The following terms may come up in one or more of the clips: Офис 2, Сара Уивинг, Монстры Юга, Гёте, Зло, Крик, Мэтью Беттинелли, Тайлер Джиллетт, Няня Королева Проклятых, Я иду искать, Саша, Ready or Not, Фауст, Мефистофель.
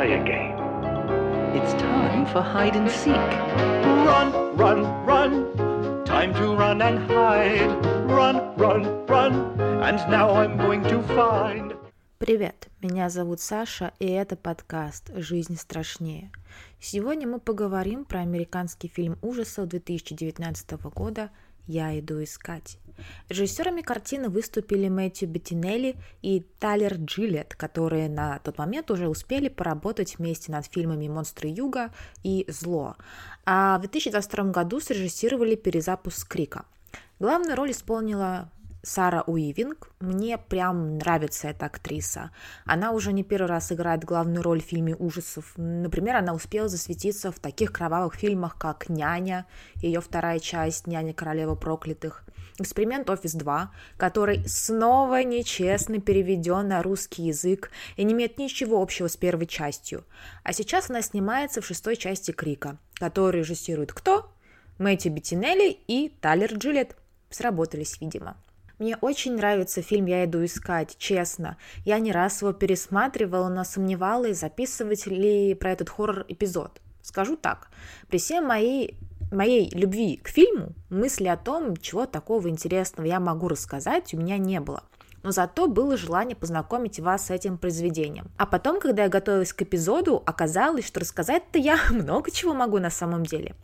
say again. It's time for hide and seek. Run, run, run. Time to run and hide. Run, run, run. And now I'm going to find. Привет, меня зовут Саша, и это подкаст «Жизнь страшнее». Сегодня мы поговорим про американский фильм ужасов 2019 года «Я иду искать». Режиссерами картины выступили Мэтью Беттинелли и Тайлер Джиллетт, которые на тот момент уже успели поработать вместе над фильмами «Монстры Юга» и «Зло». А в 2022 году срежиссировали перезапуск «Крика». Главную роль исполнила Сара Уивинг. Мне прям нравится эта актриса. Она уже не первый раз играет главную роль в фильме ужасов. Например, она успела засветиться в таких кровавых фильмах, как «Няня», ее вторая часть «Няня Королева Проклятых», «Эксперимент Офис 2», который снова нечестно переведен на русский язык и не имеет ничего общего с первой частью. А сейчас она снимается в шестой части «Крика», которую режиссируют кто? Мэтью Беттинелли и Тайлер Джиллетт. Сработались, видимо. Мне очень нравится фильм «Я иду искать», честно. Я не раз его пересматривала, но сомневалась, записывать ли про этот хоррор-эпизод. Скажу так, при всей моей любви к фильму, мысли о том, чего такого интересного я могу рассказать, у меня не было. Но зато было желание познакомить вас с этим произведением. А потом, когда я готовилась к эпизоду, оказалось, что рассказать-то я много чего могу на самом деле.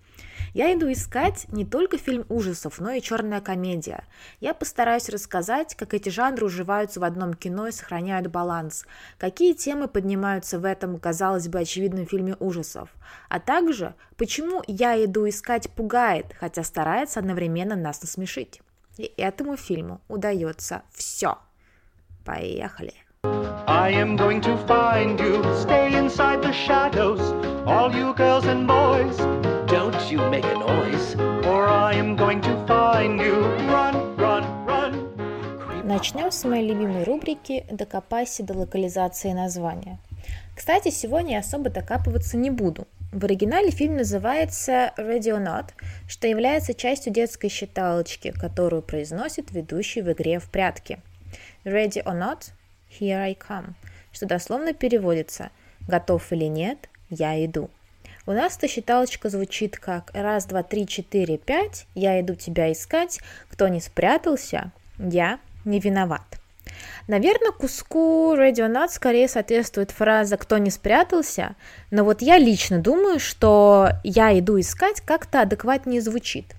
«Я иду искать» не только фильм ужасов, но и черная комедия. Я постараюсь рассказать, как эти жанры уживаются в одном кино и сохраняют баланс, какие темы поднимаются в этом, казалось бы, очевидном фильме ужасов, а также почему «Я иду искать» пугает, хотя старается одновременно нас насмешить. И этому фильму удается все. Поехали! I am going to find you, stay inside the shadows, all you girls and boys, don't you make a noise, or I am going to find you, run, run, run. Начнем с моей любимой рубрики «Докопайся до локализации названия». Кстати, сегодня я особо докапываться не буду. В оригинале фильм называется «Ready or Not», что является частью детской считалочки, которую произносит ведущий в игре в прятки. «Ready or Not», «Here I come», что дословно переводится «Готов или нет, я иду». У нас эта считалочка звучит как «Раз, два, три, четыре, пять, я иду тебя искать, кто не спрятался, я не виноват». Наверное, куску «Ready or Not» скорее соответствует фраза «Кто не спрятался», но вот я лично думаю, что «Я иду искать» как-то адекватнее звучит.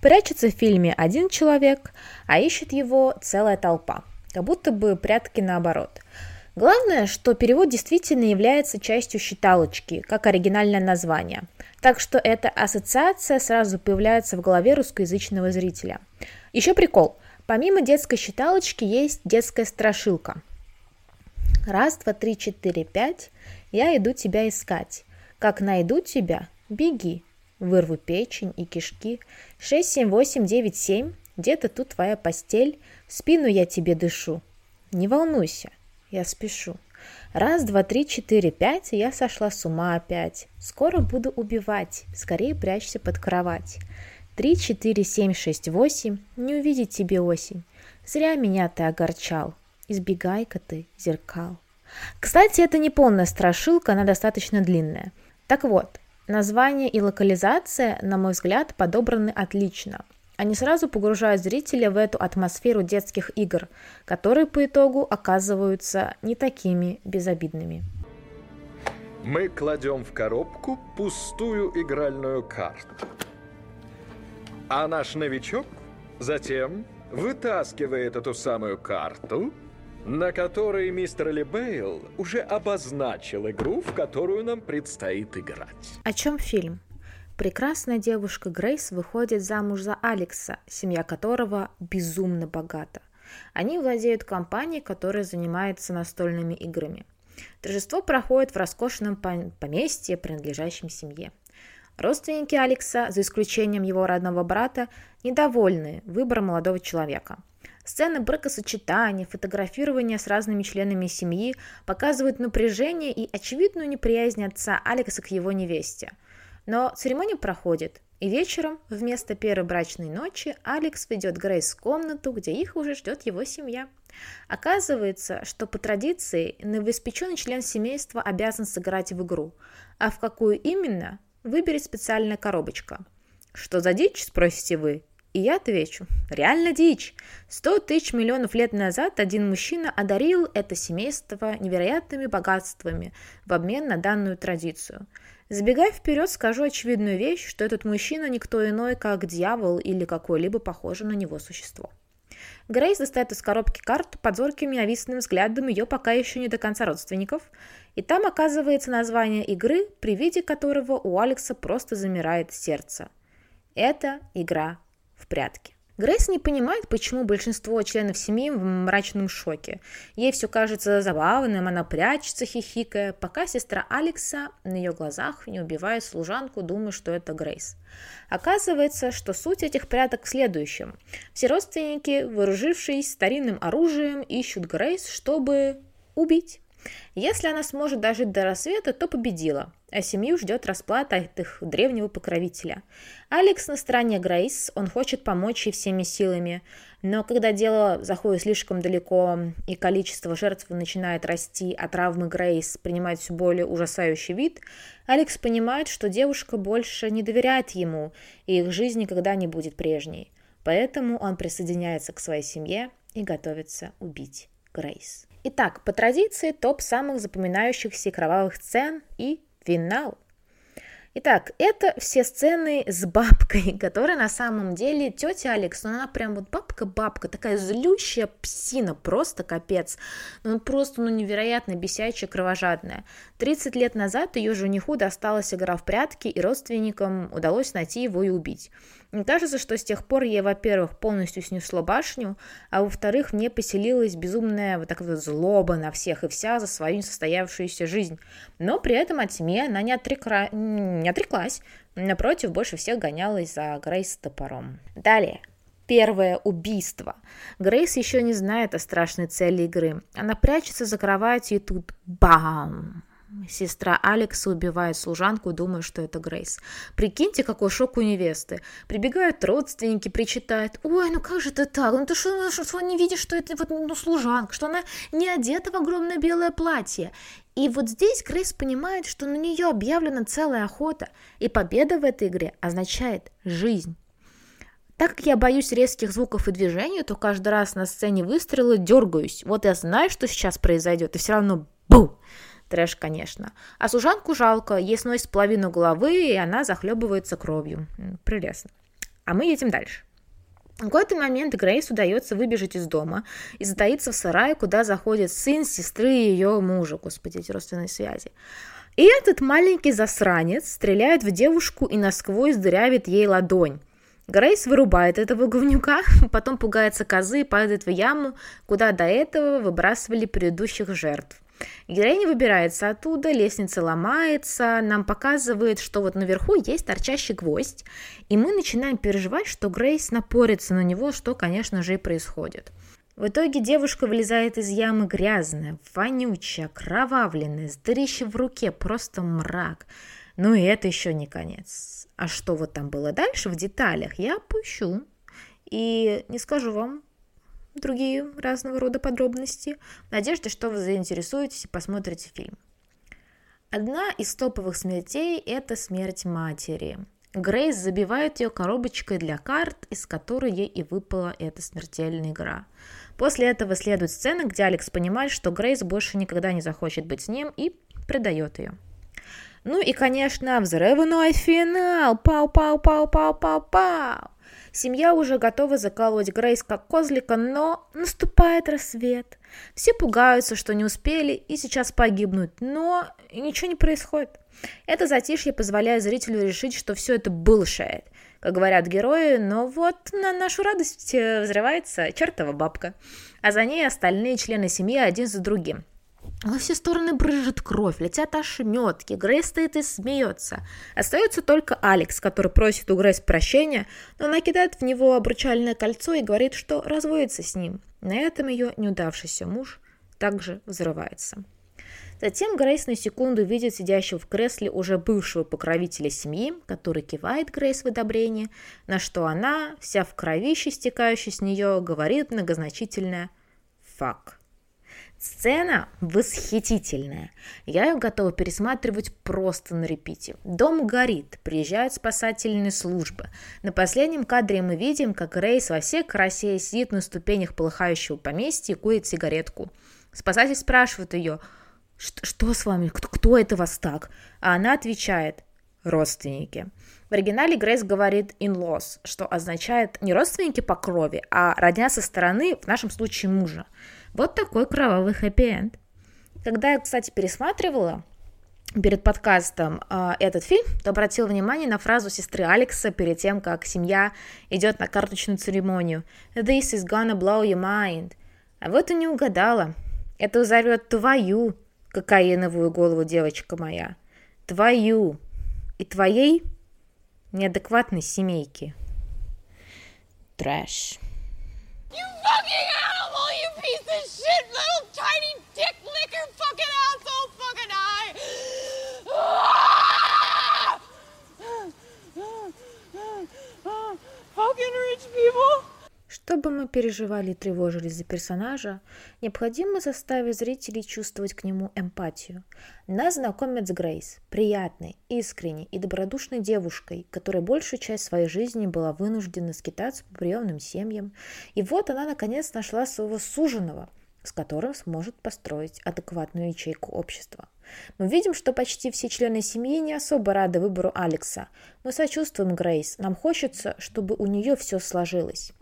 Прячется в фильме один человек, а ищет его целая толпа. Как будто бы прятки наоборот. Главное, что перевод действительно является частью считалочки, как оригинальное название. Так что эта ассоциация сразу появляется в голове русскоязычного зрителя. Еще прикол. Помимо детской считалочки есть детская страшилка. Раз, два, три, четыре, пять. Я иду тебя искать. Как найду тебя, беги. Вырву печень и кишки. 6, 7, 8, 9, 7. Где-то тут твоя постель, в спину я тебе дышу. Не волнуйся, я спешу. Раз, два, три, четыре, пять, я сошла с ума опять. Скоро буду убивать, скорее прячься под кровать. 3, 4, 7, 6, 8, не увидеть тебе осень. Зря меня ты огорчал, избегай-ка ты зеркал. Кстати, это не полная страшилка, она достаточно длинная. Так вот, название и локализация, на мой взгляд, подобраны отлично. Они сразу погружают зрителя в эту атмосферу детских игр, которые по итогу оказываются не такими безобидными. Мы кладем в коробку пустую игральную карту. А наш новичок затем вытаскивает эту самую карту, на которой мистер Лебейл уже обозначил игру, в которую нам предстоит играть. О чем фильм? Прекрасная девушка Грейс выходит замуж за Алекса, семья которого безумно богата. Они владеют компанией, которая занимается настольными играми. Торжество проходит в роскошном поместье, принадлежащем семье. Родственники Алекса, за исключением его родного брата, недовольны выбором молодого человека. Сцены бракосочетания, фотографирования с разными членами семьи показывают напряжение и очевидную неприязнь отца Алекса к его невесте. Но церемония проходит, и И вечером, вместо первой брачной ночи, Алекс ведет Грейс в комнату, где их уже ждет его семья. Оказывается, что по традиции новоиспеченный член семейства обязан сыграть в игру, а в какую именно, выберет специальная коробочка. «Что за дичь?» – спросите вы. И я отвечу: реально дичь. 100 тысяч миллионов лет назад один мужчина одарил это семейство невероятными богатствами в обмен на данную традицию. Забегая вперед, скажу очевидную вещь, что этот мужчина никто иной, как дьявол или какое-либо похожее на него существо. Грейс достает из коробки карту под зорким ненавистным взглядом ее пока еще не до конца родственников, и там оказывается название игры, при виде которого у Алекса просто замирает сердце. Это игра в прятки. Грейс не понимает, почему большинство членов семьи в мрачном шоке. Ей все кажется забавным, она прячется, хихикая, пока сестра Алекса на ее глазах, не убивая служанку, думает, что это Грейс. Оказывается, что суть этих пряток в следующем. Все родственники, вооружившись старинным оружием, ищут Грейс, чтобы убить. Если она сможет дожить до рассвета, то победила, а семью ждет расплата от их древнего покровителя. Алекс на стороне Грейс, он хочет помочь ей всеми силами, но когда дело заходит слишком далеко и количество жертв начинает расти, а травмы Грейс принимают все более ужасающий вид, Алекс понимает, что девушка больше не доверяет ему, и их жизнь никогда не будет прежней. Поэтому он присоединяется к своей семье и готовится убить Грейс. Итак, по традиции, топ самых запоминающихся кровавых сцен и финал. Итак, это все сцены с бабкой, которая на самом деле тетя Алекс, но она прям вот бабка-бабка, такая злющая псина, просто капец. Ну просто невероятно бесячая, кровожадная. 30 лет назад ее жениху досталась игра в прятки, и родственникам удалось найти его и убить. Мне кажется, что с тех пор ей, во-первых, полностью снесло башню, а во-вторых, мне поселилась безумная вот такая вот злоба на всех и вся за свою несостоявшуюся жизнь. Но при этом от семьи она не отреклась. Напротив, больше всех гонялась за Грейс с топором. Далее. Первое убийство. Грейс еще не знает о страшной цели игры. Она прячется за кроватью, и тут бам! Сестра Алекса убивает служанку, думая, что это Грейс. Прикиньте, какой шок у невесты. Прибегают родственники, причитают: ой, ну как же ты так? Ну ты что не видишь, что это вот, ну, служанка, что она не одета в огромное белое платье. И вот здесь Грейс понимает, что на нее объявлена целая охота, и победа в этой игре означает жизнь. Так как я боюсь резких звуков и движений, то каждый раз на сцене выстрела дергаюсь. Вот я знаю, что сейчас произойдет, и все равно бум! Трэш, конечно. А служанку жалко, ей сносит половину головы, и она захлебывается кровью. Прелестно. А мы едем дальше. В какой-то момент Грейс удается выбежать из дома и затаиться в сарае, куда заходит сын сестры и ее мужа, господи, эти родственные связи. И этот маленький засранец стреляет в девушку и насквозь дырявит ей ладонь. Грейс вырубает этого говнюка, потом пугается козы и падает в яму, куда до этого выбрасывали предыдущих жертв. Героиня выбирается оттуда, лестница ломается, нам показывает, что вот наверху есть торчащий гвоздь, и мы начинаем переживать, что Грейс напорится на него, что, конечно же, и происходит. В итоге девушка вылезает из ямы грязная, вонючая, кровавленная, с дырищем в руке, просто мрак. Ну и это еще не конец. А что вот там было дальше в деталях, я опущу и не скажу вам другие разного рода подробности, в надежде, что вы заинтересуетесь и посмотрите фильм. Одна из топовых смертей – это смерть матери. Грейс забивает ее коробочкой для карт, из которой ей и выпала эта смертельная игра. После этого следует сцена, где Алекс понимает, что Грейс больше никогда не захочет быть с ним, и предает ее. Ну и, конечно, взрывной финал! Пау-пау-пау-пау-пау-пау! Семья уже готова закалывать Грейс как козлика, но наступает рассвет. Все пугаются, что не успели и сейчас погибнут, но ничего не происходит. Это затишье позволяет зрителю решить, что все это bullshit, как говорят герои, но вот на нашу радость взрывается чертова бабка, а за ней остальные члены семьи один за другим. Во все стороны брызжет кровь, летят ошметки, Грейс стоит и смеется. Остается только Алекс, который просит у Грейс прощения, но она кидает в него обручальное кольцо и говорит, что разводится с ним. На этом ее неудавшийся муж также взрывается. Затем Грейс на секунду видит сидящего в кресле уже бывшего покровителя семьи, который кивает Грейс в одобрении, на что она, вся в кровище, стекающей с нее, говорит многозначительное «фак». Сцена восхитительная. Я ее готова пересматривать просто на репите. Дом горит, приезжают спасательные службы. На последнем кадре мы видим, как Грейс во всей красе сидит на ступенях полыхающего поместья и курит сигаретку. Спасатель спрашивает ее: «Что с вами? Кто это вас так?» А она отвечает: «Родственники». В оригинале Грейс говорит «in-laws», что означает не родственники по крови, а родня со стороны, в нашем случае мужа. Вот такой кровавый хэппи-энд. Когда я, кстати, пересматривала перед подкастом этот фильм, то обратила внимание на фразу сестры Алекса перед тем, как семья идет на карточную церемонию. «This is gonna blow your mind». А вот и не угадала. Это взорвет твою кокаиновую голову, девочка моя. Твою и твоей неадекватной семейки. Трэш. Чтобы мы переживали и тревожились за персонажа, необходимо заставить зрителей чувствовать к нему эмпатию. Нас знакомят с Грейс, приятной, искренней и добродушной девушкой, которая большую часть своей жизни была вынуждена скитаться по приемным семьям. И вот она наконец нашла своего суженого, с которым сможет построить адекватную ячейку общества. Мы видим, что почти все члены семьи не особо рады выбору Алекса. Мы сочувствуем Грейс, нам хочется, чтобы у нее все сложилось.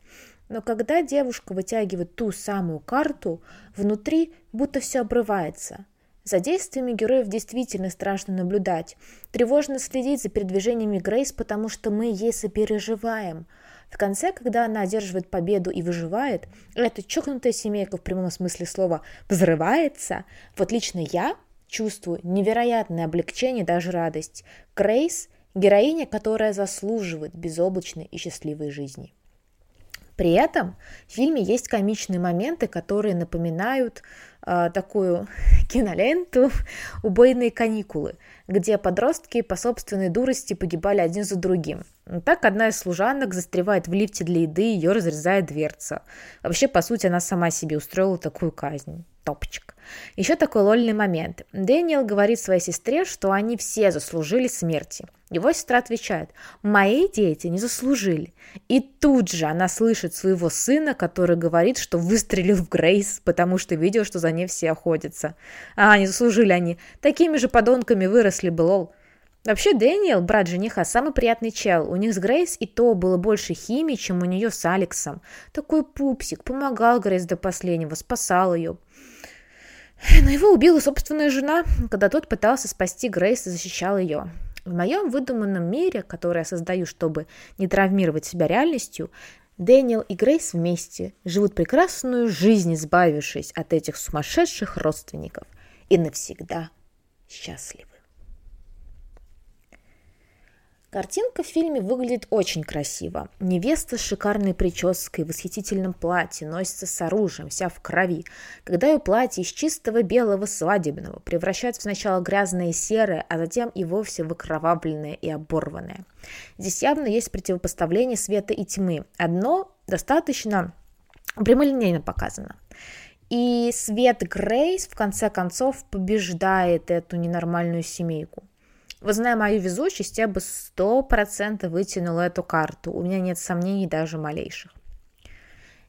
Но когда девушка вытягивает ту самую карту, внутри будто все обрывается. За действиями героев действительно страшно наблюдать. Тревожно следить за передвижениями Грейс, потому что мы ей сопереживаем. В конце, когда она одерживает победу и выживает, эта чокнутая семейка в прямом смысле слова взрывается. Вот лично я чувствую невероятное облегчение, даже радость. Грейс – героиня, которая заслуживает безоблачной и счастливой жизни. При этом в фильме есть комичные моменты, которые напоминают такую киноленту «Убойные каникулы», где подростки по собственной дурости погибали один за другим. Так одна из служанок застревает в лифте для еды, ее разрезает дверца. Вообще, по сути, она сама себе устроила такую казнь. Топчик. Еще такой лольный момент. Дэниел говорит своей сестре, что они все заслужили смерти. Его сестра отвечает: «Мои дети не заслужили». И тут же она слышит своего сына, который говорит, что выстрелил в Грейс, потому что видел, что за ней все охотятся. А, не заслужили они. Такими же подонками выросли бы, лол. Вообще, Дэниел, брат жениха, самый приятный чел. У них с Грейс и то было больше химии, чем у нее с Алексом. Такой пупсик, помогал Грейс до последнего, спасал ее. Но его убила собственная жена, когда тот пытался спасти Грейс и защищал ее. В моем выдуманном мире, который я создаю, чтобы не травмировать себя реальностью, Дэниел и Грейс вместе живут прекрасную жизнь, избавившись от этих сумасшедших родственников, и навсегда счастливы. Картинка в фильме выглядит очень красиво. Невеста с шикарной прической, в восхитительном платье, носится с оружием, вся в крови. Когда ее платье из чистого белого свадебного превращают в сначала грязное и серое, а затем и вовсе в окровавленное и оборванное. Здесь явно есть противопоставление света и тьмы. Одно достаточно прямолинейно показано. И свет Грейс в конце концов побеждает эту ненормальную семейку. Вот зная мою везучесть, я бы 100% вытянула эту карту. У меня нет сомнений даже малейших.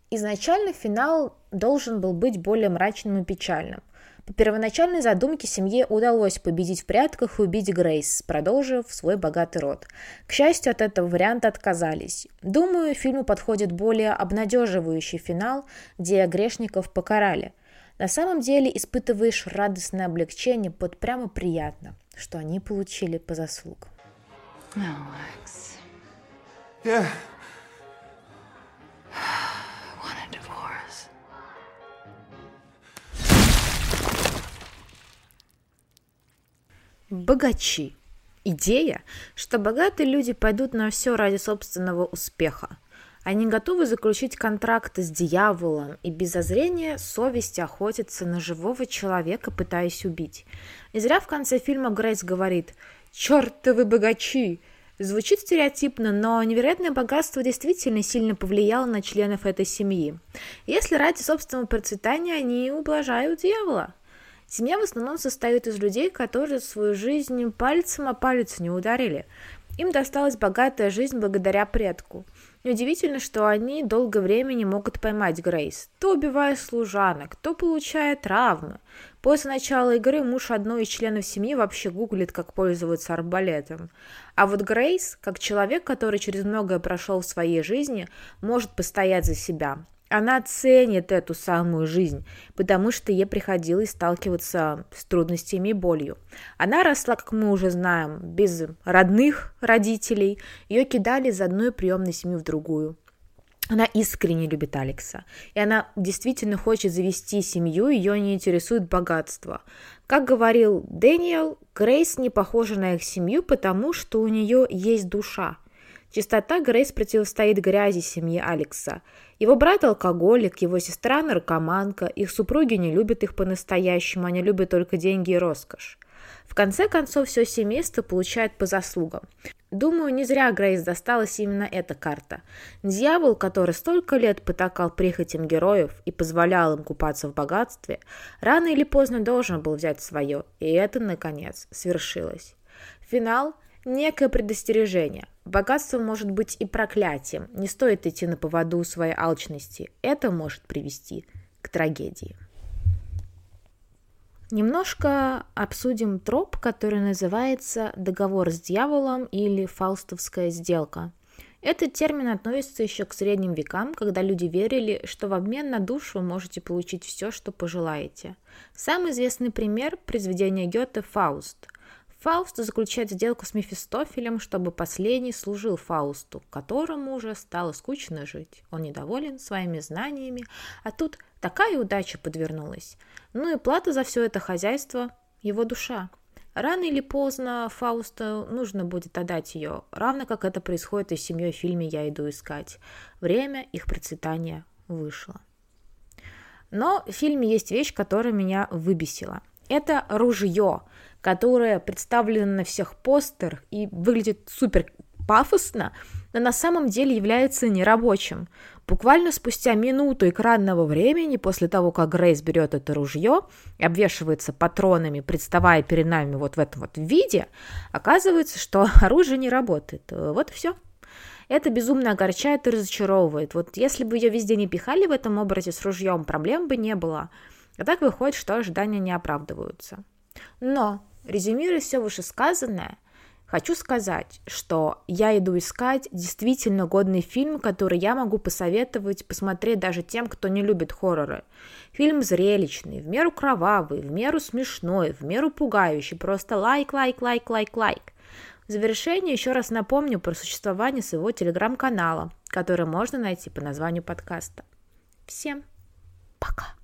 Изначально финал должен был быть более мрачным и печальным. По первоначальной задумке семье удалось победить в прятках и убить Грейс, продолжив свой богатый род. К счастью, от этого варианта отказались. Думаю, фильму подходит более обнадеживающий финал, где грешников покарали. На самом деле испытываешь радостное облегчение, под прямо приятно, что они получили по заслугам. Yeah. Богачи. Идея, что богатые люди пойдут на все ради собственного успеха. Они готовы заключить контракты с дьяволом и без зазрения совести охотятся на живого человека, пытаясь убить. И зря в конце фильма Грейс говорит «Чёртовы богачи!». Звучит стереотипно, но невероятное богатство действительно сильно повлияло на членов этой семьи. Если ради собственного процветания они ублажают дьявола. Семья в основном состоит из людей, которые свою жизнь пальцем о палец не ударили. Им досталась богатая жизнь благодаря предку. Неудивительно, что они долгое время не могут поймать Грейс, то убивая служанок, то получая травмы. После начала игры муж одного из членов семьи вообще гуглит, как пользоваться арбалетом. А вот Грейс, как человек, который через многое прошел в своей жизни, может постоять за себя. Она ценит эту самую жизнь, потому что ей приходилось сталкиваться с трудностями и болью. Она росла, как мы уже знаем, без родных родителей. Ее кидали из одной приемной семьи в другую. Она искренне любит Алекса, и она действительно хочет завести семью, ее не интересует богатство. Как говорил Дэниел, Грейс не похожа на их семью, потому что у нее есть душа. Чистота Грейс противостоит грязи семьи Алекса. Его брат алкоголик, его сестра наркоманка, их супруги не любят их по-настоящему, они любят только деньги и роскошь. В конце концов, все семейство получает по заслугам. Думаю, не зря Грейс досталась именно эта карта. Дьявол, который столько лет потакал прихотям героев и позволял им купаться в богатстве, рано или поздно должен был взять свое, и это, наконец, свершилось. Финал – некое предостережение. Богатство может быть и проклятием. Не стоит идти на поводу у своей алчности. Это может привести к трагедии. Немножко обсудим троп, который называется «договор с дьяволом» или «фаустовская сделка». Этот термин относится еще к средним векам, когда люди верили, что в обмен на душу вы можете получить все, что пожелаете. Самый известный пример – произведение Гёте «Фауст». Фауст заключает сделку с Мефистофелем, чтобы последний служил Фаусту, которому уже стало скучно жить. Он недоволен своими знаниями, а тут такая удача подвернулась. Ну и плата за все это хозяйство – его душа. Рано или поздно Фаусту нужно будет отдать ее, равно как это происходит и с семьей в фильме «Я иду искать». Время их процветания вышло. Но в фильме есть вещь, которая меня выбесила. Это ружье, которое представлено на всех постерах и выглядит супер пафосно, но на самом деле является нерабочим. Буквально спустя минуту экранного времени, после того, как Грейс берет это ружье и обвешивается патронами, представая перед нами вот в этом вот виде, оказывается, что оружие не работает. Вот и все. Это безумно огорчает и разочаровывает. Вот если бы ее везде не пихали в этом образе с ружьем, проблем бы не было. А так выходит, что ожидания не оправдываются. Но, резюмируя все вышесказанное, хочу сказать, что «Я иду искать» действительно годный фильм, который я могу посоветовать посмотреть даже тем, кто не любит хорроры. Фильм зрелищный, в меру кровавый, в меру смешной, в меру пугающий, просто лайк. В завершение еще раз напомню про существование своего телеграм-канала, который можно найти по названию подкаста. Всем пока!